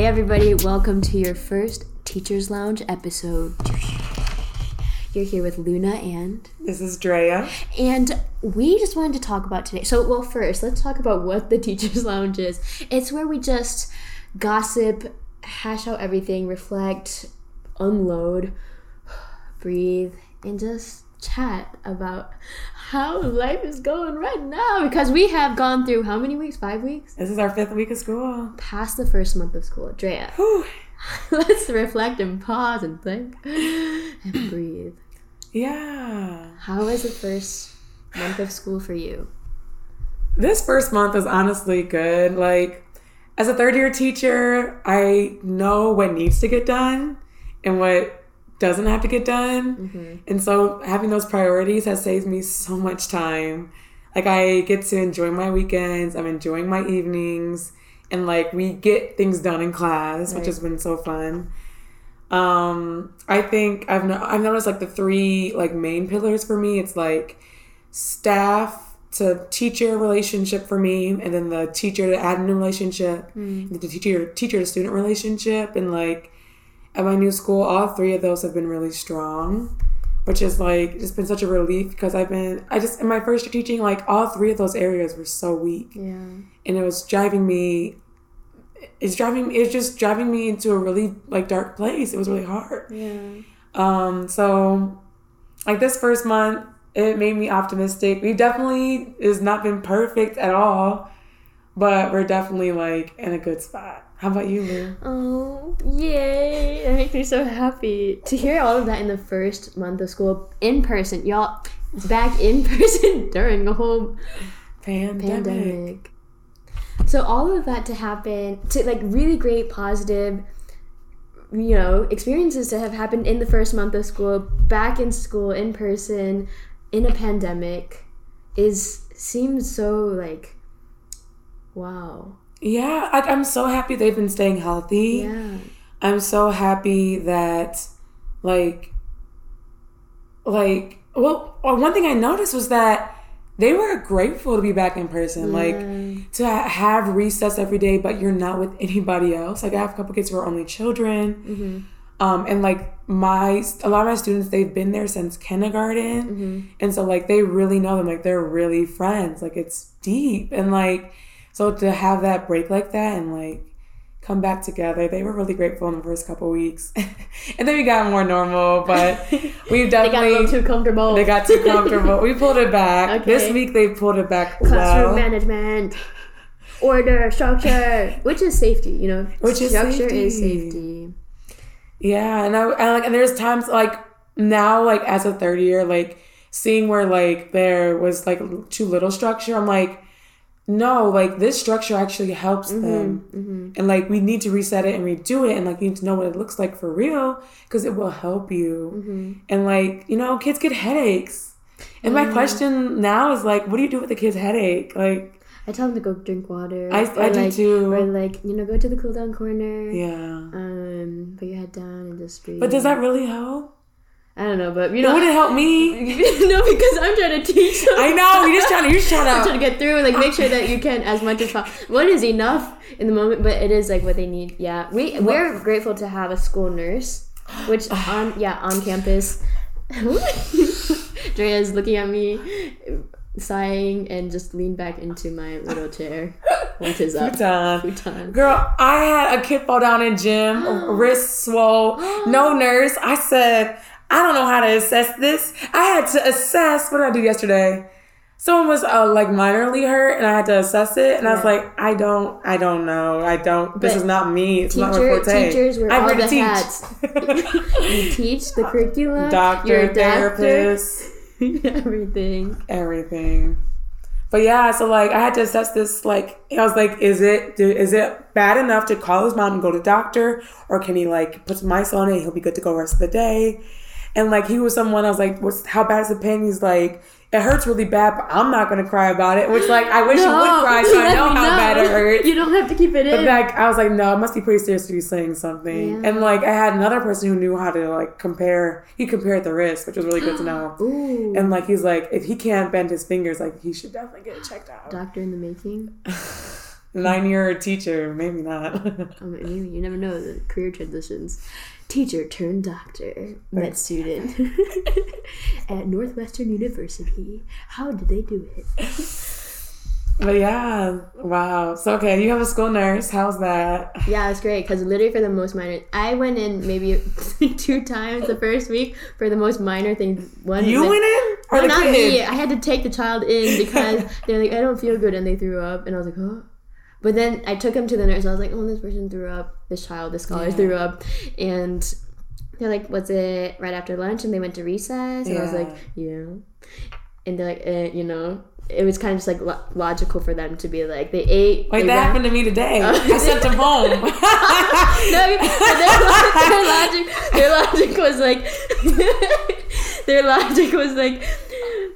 Hey everybody, welcome to your first Teacher's Lounge episode. You're here with Luna and... This is Drea. And we just wanted to talk about today. So, well, first, let's talk about what the Teacher's Lounge is. It's where we just gossip, hash out everything, reflect, unload, breathe, and just chat about how life is going right now, because we have gone through how many weeks? 5 weeks? This is our fifth week of school. Past the first month of school. Drea, let's reflect and pause and think and breathe. Yeah. How was the first month of school for you? This first month is honestly good. Like, as a third-year teacher, I know what needs to get done and what doesn't have to get done. Mm-hmm. And so having those priorities has saved me so much time. Like, I get to enjoy my weekends. I'm enjoying my evenings. And, like, we get things done in class, right, which has been so fun. I think I've noticed, like, the three, like, main pillars for me. It's, like, staff to teacher relationship for me, and then the teacher to admin relationship, the teacher to student relationship. And, like, at my new school, all three of those have been really strong, which is, like, it's been such a relief, because I just in my first year teaching, like, all three of those areas were so weak. Yeah. And it was driving me into a really, like, dark place. It was really hard. Yeah. So, like, this first month, it made me optimistic. We definitely, it's not been perfect at all, but we're definitely, like, in a good spot. How about you, Lou? Oh, yay. That makes me so happy. To hear all of that in the first month of school, in person. Y'all, back in person during the whole pandemic. So all of that to happen, to, like, really great, positive, you know, experiences to have happened in the first month of school, back in school, in person, in a pandemic, seems so, like, wow. Yeah, I'm so happy they've been staying healthy. Yeah. I'm so happy that, well, one thing I noticed was that they were grateful to be back in person. Yeah. Like, to have recess every day, but you're not with anybody else. Like, I have a couple kids who are only children. Mm-hmm. And, like, a lot of my students, they've been there since kindergarten. Mm-hmm. And so, like, they really know them. Like, they're really friends. Like, it's deep. And, like... So to have that break like that and, like, come back together, they were really grateful in the first couple of weeks. And then we got more normal, but we've definitely... They got too comfortable. We pulled it back. Okay. This week they pulled it back. Classroom management, order, structure, which is safety, you know? Structure is safety. Yeah, and there's times, like, now, like, as a third year, like, seeing where, like, there was, like, too little structure, I'm like... No, like, this structure actually helps them. Mm-hmm. And, like, we need to reset it and redo it. And, like, you need to know what it looks like for real, because it will help you. Mm-hmm. And, like, you know, kids get headaches. And my question now is, like, what do you do with a kid's headache? Like, I tell them to go drink water. I do too. Or, like, you know, go to the cool down corner. Yeah. Put your head down and just breathe. But does that really help? I don't know, but, you know... It wouldn't help me. No, because I'm trying to teach them. I know. You're just trying to get through and, like, make sure that you can as much as possible. What is enough in the moment, but it is, like, what they need. Yeah. We're grateful to have a school nurse, which, on campus... Drea's looking at me, sighing, and just leaned back into my little chair. What is up? Futon. Girl, I had a kid fall down in gym, wrist swole, no nurse. I said... I don't know how to assess this. I had to assess. What did I do yesterday? Someone was minorly hurt, and I had to assess it. And I was like, I don't know. This is not me. It's not my forte. Teachers wear all the hats. You teach the curriculum. Doctor, therapist. Everything. But yeah, so, like, I had to assess this, like, I was like, is it bad enough to call his mom and go to the doctor? Or can he, like, put some ice on it and he'll be good to go the rest of the day? And, like, he was someone, I was like, how bad is the pain? He's like, it hurts really bad, but I'm not going to cry about it. Which, like, I wish you would cry, so I know how bad it hurts. You don't have to keep it in. But, like, I was like, no, it must be pretty serious to be saying something. Yeah. And, like, I had another person who knew how to, like, compare. He compared the wrist, which was really good to know. Ooh. And, like, he's like, if he can't bend his fingers, like, he should definitely get it checked out. Doctor in the making. 9-year teacher, maybe not. I mean, you never know the career transitions. Teacher turned doctor, med student at Northwestern University. How did they do it? But yeah, wow. So, okay, you have a school nurse. How's that? Yeah, it's great because literally for the most minor, I went in maybe 2 times the first week for the most minor things. One, you went in? Or no, not me. I had to take the child in because they're like, I don't feel good, and they threw up. And I was like, oh. But then I took him to the nurse. I was like, oh, this person threw up. This child, this scholar threw up. And they're like, was it right after lunch? And they went to recess. And I was like, yeah. And they're like, you know. It was kind of just like logical for them to be like they ate. Wait, that happened to me today. I sent them home. No, their logic was like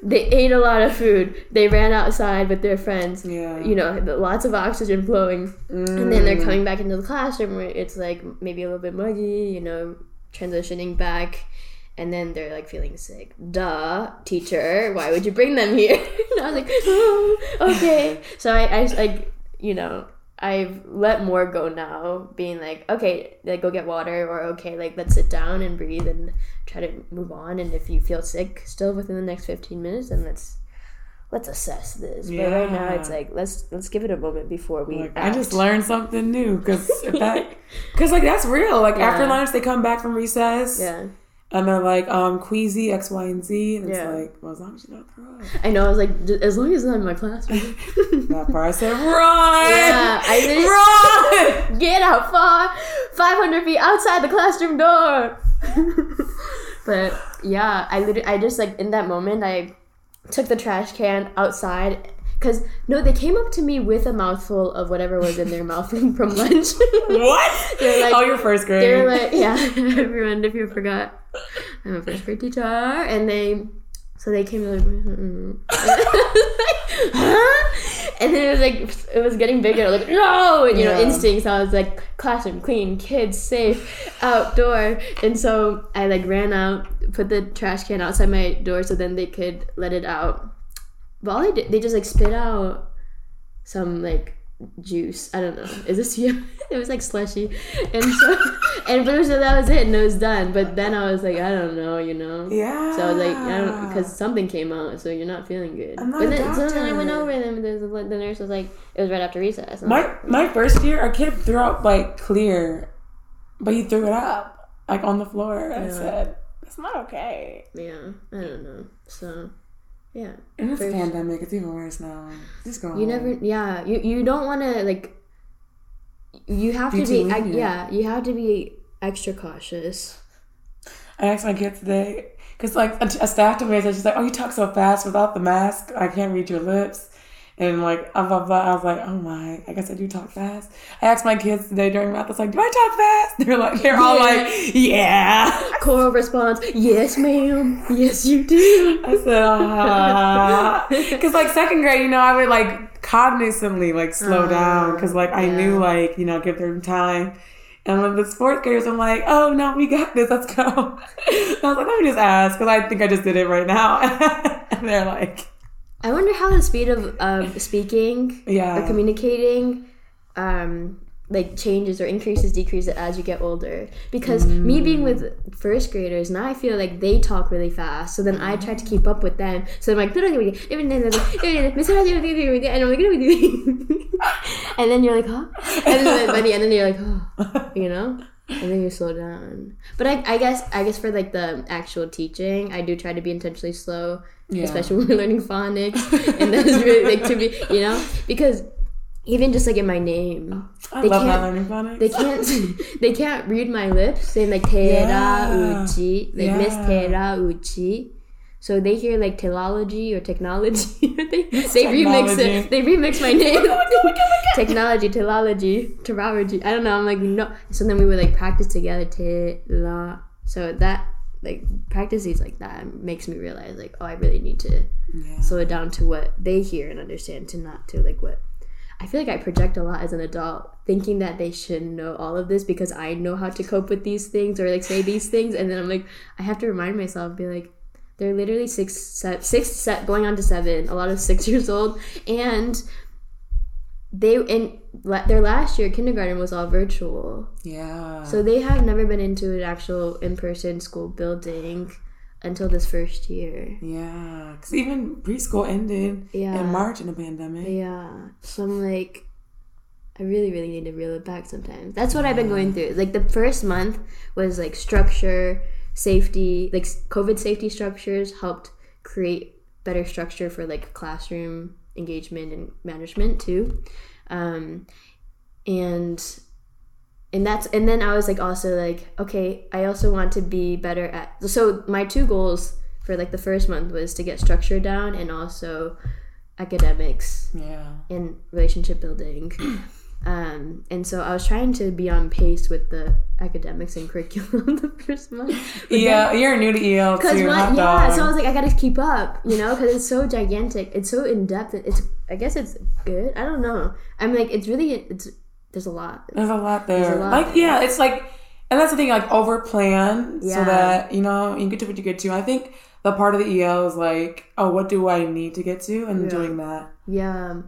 they ate a lot of food. They ran outside with their friends. Yeah, you know, lots of oxygen flowing, and then they're coming back into the classroom where it's like maybe a little bit muggy. You know, transitioning back. And then they're, like, feeling sick. Duh, teacher, why would you bring them here? And I was like, oh, okay. So I like, you know, I've let more go now, being like, okay, like, go get water, or okay, like, let's sit down and breathe and try to move on. And if you feel sick still within the next 15 minutes, then let's assess this. Yeah. But right now, it's like, let's give it a moment before we act. I just learned something new, because like, that's real. Like, after lunch, they come back from recess. Yeah. And they're like, queasy, X, Y, and Z. And it's like, well, as long as you don't throw up. I know. I was like, as long as it's not in my classroom. That part, I said, run! Yeah, I did. Run! Get out far, 500 feet outside the classroom door. But, yeah, I just, like, in that moment, I took the trash can outside. Because, no, they came up to me with a mouthful of whatever was in their mouth from lunch. What? They're like, oh, you're first grade. They're like, yeah, everyone, if you forgot, I'm a first grade teacher. And they came like, huh? And then it was getting bigger. Like, no! And, you know, instincts. I was like, classroom clean, kids safe, outdoor. And so I, like, ran out, put the trash can outside my door so then they could let it out. But all they did, they just, like, spit out some, like, juice. I don't know. Is this you? It was, like, slushy. And so, that was it, and it was done. But then I was like, I don't know, you know? Yeah. So I was like, I don't, because something came out, so you're not feeling good. I'm not but then, so then I went over them, and the nurse was like, it was right after recess. My first year, our kid threw up, like, clear, but he threw it up, like, on the floor. I said, it's not okay. Yeah, I don't know. So... yeah. And it's a pandemic. It's even worse now. Just go home. Never... yeah. You don't want to, like... you have to be... yeah. You have to be extra cautious. I asked my kid today... because, like, a staff told me, she's like, oh, you talk so fast without the mask. I can't read your lips. And, like, blah, blah, blah. I was like, oh, my. I guess I do talk fast. I asked my kids today during math. I was like, do I talk fast? They're all like, yeah. Choral response, yes, ma'am. Yes, you do. I said, because, like, second grade, you know, I would, like, cognizantly, like, slow down. Because, like, I knew, like, you know, give them time. And with the fourth graders, I'm like, oh, no, we got this. Let's go. I was like, let me just ask. Because I think I just did it right now. And they're like... I wonder how the speed of speaking or communicating like changes or increases, decreases as you get older. Because me being with first graders, now I feel like they talk really fast. So then I try to keep up with them. So I'm like, and I'm like, and then you're like, huh? And then by the end, you're like, oh, you know? And then you slow down. But I guess for like the actual teaching, I do try to be intentionally slow. Yeah. Especially when we're learning phonics, and that's really like to be, you know, because even just like in my name, I love not learning phonics. They can't read my lips, saying like Tera uchi, like Miss Tera uchi. So they hear like teleology or technology. they remix it. They remix my name. Technology, teleology. I don't know. I'm like no. So then we would like practice together te la. So that. Like, practices like that makes me realize, like, oh, I really need to slow it down to what they hear and understand, to not to, like, what... I feel like I project a lot as an adult, thinking that they should know all of this because I know how to cope with these things or, like, say these things. And then I'm like, I have to remind myself, be like, they're literally six, going on to 7, a lot of 6 years old. And their last year kindergarten was all virtual. Yeah. So they have never been into an actual in-person school building until this first year. Yeah. Because even preschool ended in March in the pandemic. Yeah. So I'm like, I really, really need to reel it back sometimes. That's what I've been going through. Like, the first month was, like, structure, safety. Like, COVID safety structures helped create better structure for, like, classroom engagement and management too, and then I was like, also like, okay, I also want to be better at, so my two goals for like the first month was to get structure down and also academics and relationship building, and so I was trying to be on pace with the academics and curriculum the first month. But you're new to EL too. So I was like, I gotta keep up, you know, because it's so gigantic, it's so in depth. It's, I guess it's good. I don't know. I'm like, it's really there's a lot. There's a lot there. It's like, and that's the thing, like over plan so that you know you get to what you get to. I think the part of the EL is like, oh, what do I need to get to, and doing that. Yeah.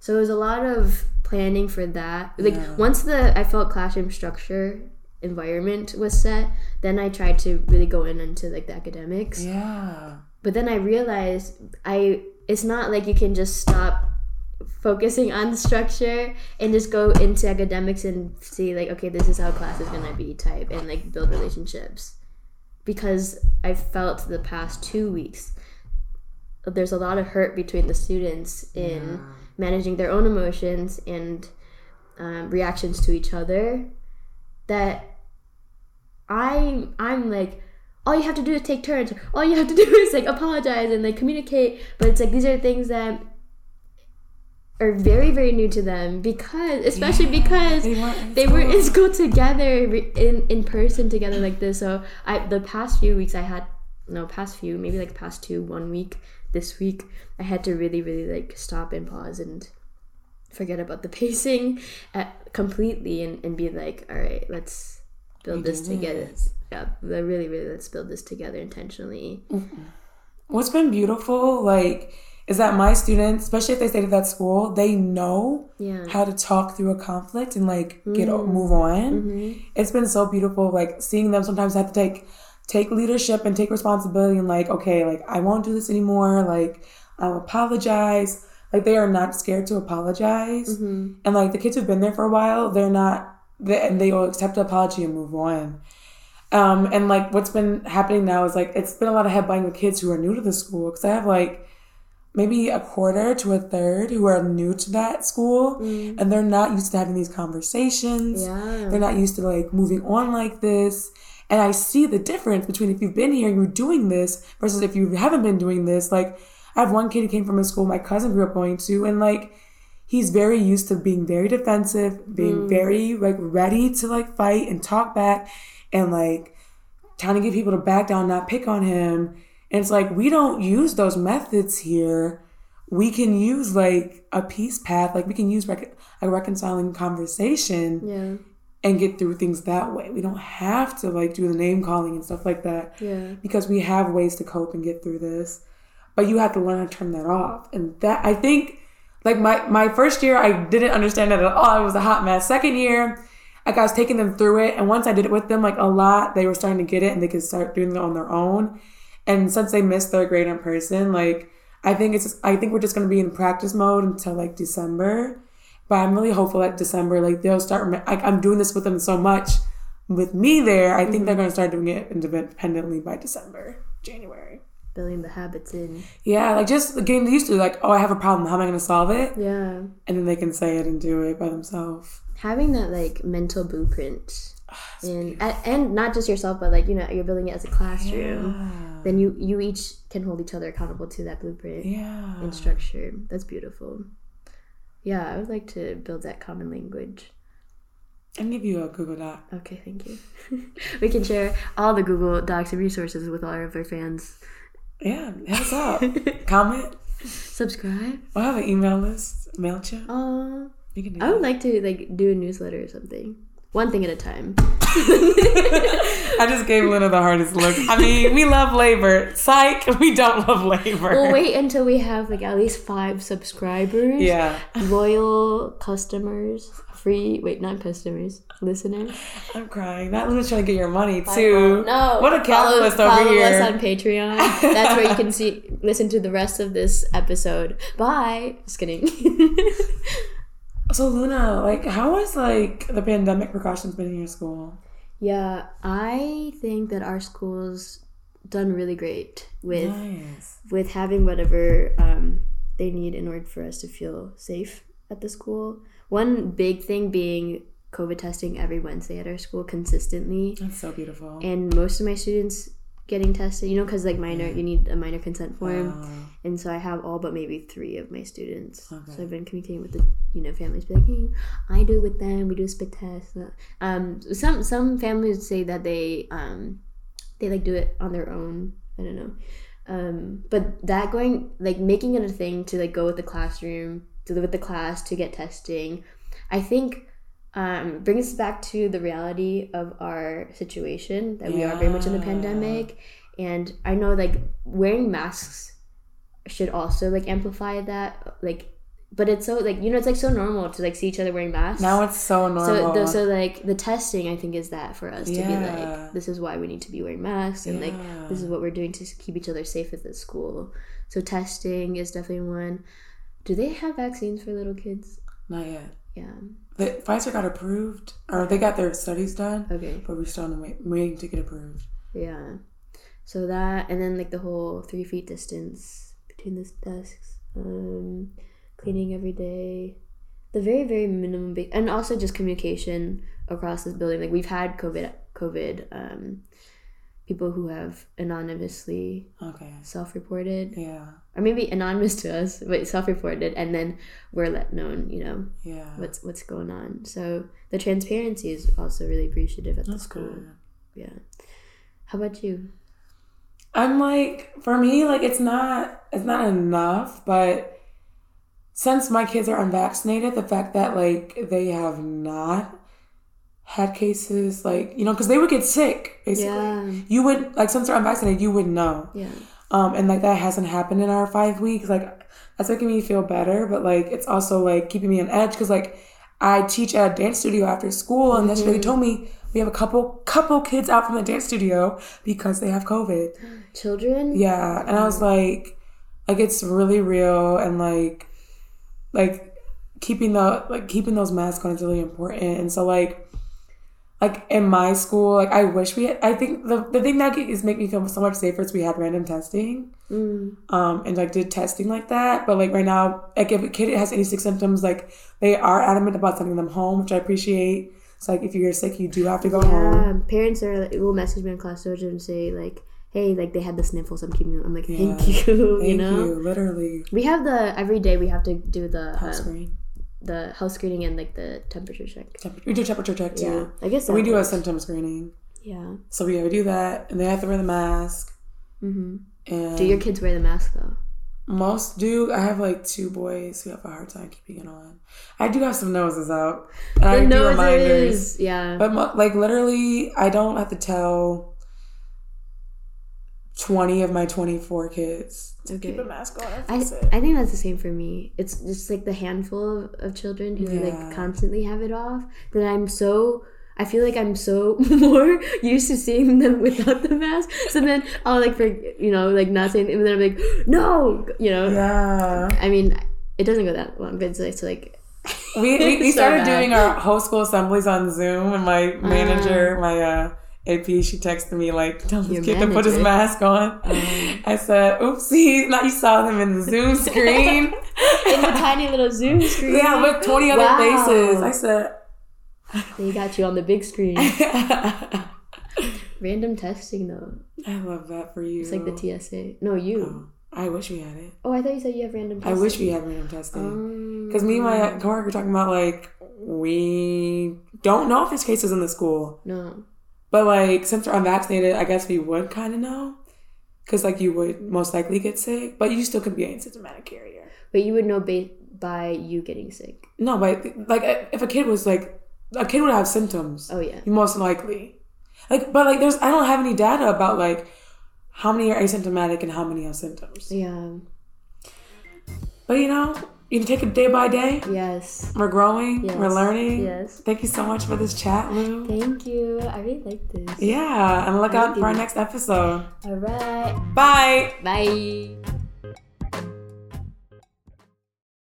So there's a lot of planning for that. Like once I felt classroom structure environment was set, then I tried to really go into like the academics. Yeah. But then I realized it's not like you can just stop focusing on the structure and just go into academics and see like, okay, this is how class is gonna be type, and like build relationships. Because I felt the past 2 weeks there's a lot of hurt between the students in managing their own emotions and reactions to each other, that I'm like, all you have to do is take turns, all you have to do is like apologize and like communicate, but it's like these are things that are very, very new to them, because because they were in school together, in person together like this. So past 1 week, this week, I had to really, really like stop and pause and forget about the pacing completely and be like, all right, let's build this together. Yeah, really, really, let's build this together intentionally. Mm-hmm. What's been beautiful, like, is that my students, especially if they stayed at that school, they know how to talk through a conflict and like move on. Mm-hmm. It's been so beautiful, like seeing them sometimes have to take leadership and take responsibility and like, okay, like I won't do this anymore, like I'll apologize. Like they are not scared to apologize. Mm-hmm. And like the kids who've been there for a while, they will accept the apology and move on. And like what's been happening now is like, it's been a lot of headbutting with kids who are new to the school, because I have like maybe a quarter to a third who are new to that school, and they're not used to having these conversations. Yeah. They're not used to like moving on like this. And I see the difference between if you've been here and you're doing this versus if you haven't been doing this. Like, I have one kid who came from a school my cousin grew up going to, and like he's very used to being very defensive, being very like ready to like fight and talk back and like trying to get people to back down, not pick on him. And it's like, we don't use those methods here. We can use like a peace path. Like we can use a reconciling conversation and get through things that way. We don't have to like do the name calling and stuff like that because we have ways to cope and get through this. But you have to learn how to turn that off. And that, I think, like my first year, I didn't understand that at all. It was a hot mess. Second year, like I was taking them through it. And once I did it with them, like a lot, they were starting to get it and they could start doing it on their own. And since they missed third grade in person, like I think we're just going to be in practice mode until like December. But I'm really hopeful that December, like they'll start. Like I'm doing this with them so much, with me there, I think they're going to start doing it independently by December, January. Building the habits in. Yeah, like just getting used to like, oh, I have a problem. How am I going to solve it? Yeah. And then they can say it and do it by themselves. Having that like mental blueprint. And not just yourself, but like, you know, you're building it as a classroom. Yeah. Then you each can hold each other accountable to that blueprint and structure. That's beautiful. Yeah, I would like to build that common language. I'll give you a Google Doc. Okay, thank you. We can share all the Google Docs and resources with all of our fans. Yeah, hit us up. Comment. Subscribe. We'll have an email list, Mailchimp. You can do that. I would like to like do a newsletter or something. One thing at a time. I just gave Luna the hardest look. I mean, we love labor. Psych, we don't love labor. We'll wait until we have like at least 5 subscribers. Yeah. Loyal customers. Not customers. Listeners. I'm crying. That Luna's trying to get your money too. No. What a capitalist over here. Follow us on Patreon. That's where you can listen to the rest of this episode. Bye. Just kidding. So Luna, like, how has like the pandemic precautions been in your school? Yeah, I think that our school's done really great with having whatever they need in order for us to feel safe at the school. One big thing being COVID testing every Wednesday at our school consistently. That's so beautiful. And most of my students getting tested, you know, because like you need a minor consent form. Wow. And so I have all but maybe 3 of my students. Okay. So I've been communicating with the families, be like, hey, I do it with them, we do a spit test. Some families say that they like do it on their own, I don't know, but that going like making it a thing to like go with the classroom to live with the class to get testing, I think brings us back to the reality of our situation, that we are very much in the pandemic. And I know like wearing masks should also like amplify that, like, but it's so like, you know, it's like so normal to like see each other wearing masks now. It's so normal. So like the testing, I think, is that for us to be like, this is why we need to be wearing masks, and like this is what we're doing to keep each other safe at the school. So testing is definitely one. Do they have vaccines for little kids? Not yet. Yeah. Pfizer got approved, or they got their studies done. Okay. But we're still waiting to get approved. Yeah. So that, and then like the whole 3 feet distance between the desks, cleaning every day, the very, very minimum, and also just communication across this building. Like we've had COVID people who have anonymously self-reported. Yeah. Or maybe anonymous to us, but self-reported, and then we're let known, you know, what's going on. So the transparency is also really appreciative at the school. Good. Yeah. How about you? I'm like, for me, like it's not enough, but since my kids are unvaccinated, the fact that like they have not had cases, like, you know, because they would get sick, basically. Yeah. You would, like, since they're unvaccinated, you would know. Yeah. And, like, that hasn't happened in our 5 weeks. Like, that's making me feel better. But, like, it's also, like, keeping me on edge. Because, like, I teach at a dance studio after school. And that's what they told me. We have a couple kids out from the dance studio because they have COVID. Children? Yeah. And I was like, it's really real. And, like, keeping those masks on is really important. And so, like in my school, like I wish we had, I think the thing that is making me feel so much safer is we had random testing, and like did testing like that. But like right now, like if a kid has any sick symptoms, like they are adamant about sending them home, which I appreciate. It's like if you're sick, you do have to go home. Parents will message me on ClassDojo and say like, hey, like they had the sniffles, I'm keeping them. I'm like, thank you, literally. We have every day we have to do the house screen. The health screening and like the temperature check. We do temperature check too. Yeah, I guess so. We do a symptom screening. Yeah. So we do that, and they have to wear the mask. Mm-hmm. And do your kids wear the mask though? Most do. I have like 2 boys who have a hard time keeping it on. I do have some noses out, and I do reminders. Yeah. But like literally, I don't have to tell 20 of my 24 kids to keep a mask on. I think that's the same for me. It's just like the handful of children who like constantly have it off that I feel like I'm so more used to seeing them without the mask. So then I'll like, for, you know, like not saying, and then I'm like, no, you know. Yeah. I mean, it doesn't go that long, but it's like we so started doing our whole school assemblies on Zoom, and my manager, AP, she texted me like, tell this kid to put his mask on. I said, oopsie, now you saw them in the Zoom screen. In the tiny little Zoom screen. Yeah, with 20 other faces. I said, they got you on the big screen. Random testing though. I love that for you. It's like the TSA. No, you. Oh, I wish we had it. Oh, I thought you said you have random testing. I wish we had random testing. Because me and my coworker were talking about like, we don't know if there's cases in the school. No. But, like, since we're unvaccinated, I guess we would kind of know. Because, like, you would most likely get sick. But you still could be an asymptomatic carrier. But you would know by you getting sick. No, but, like, if a kid was, like, a kid would have symptoms. Oh yeah, most likely. But there's I don't have any data about how many are asymptomatic and how many have symptoms. Yeah. But you take it day by day. Yes. We're growing. Yes. We're learning. Yes. Thank you so much for this chat, Lou. Thank you. I really like this. Yeah. And look out for our next episode. All right. Bye. Bye.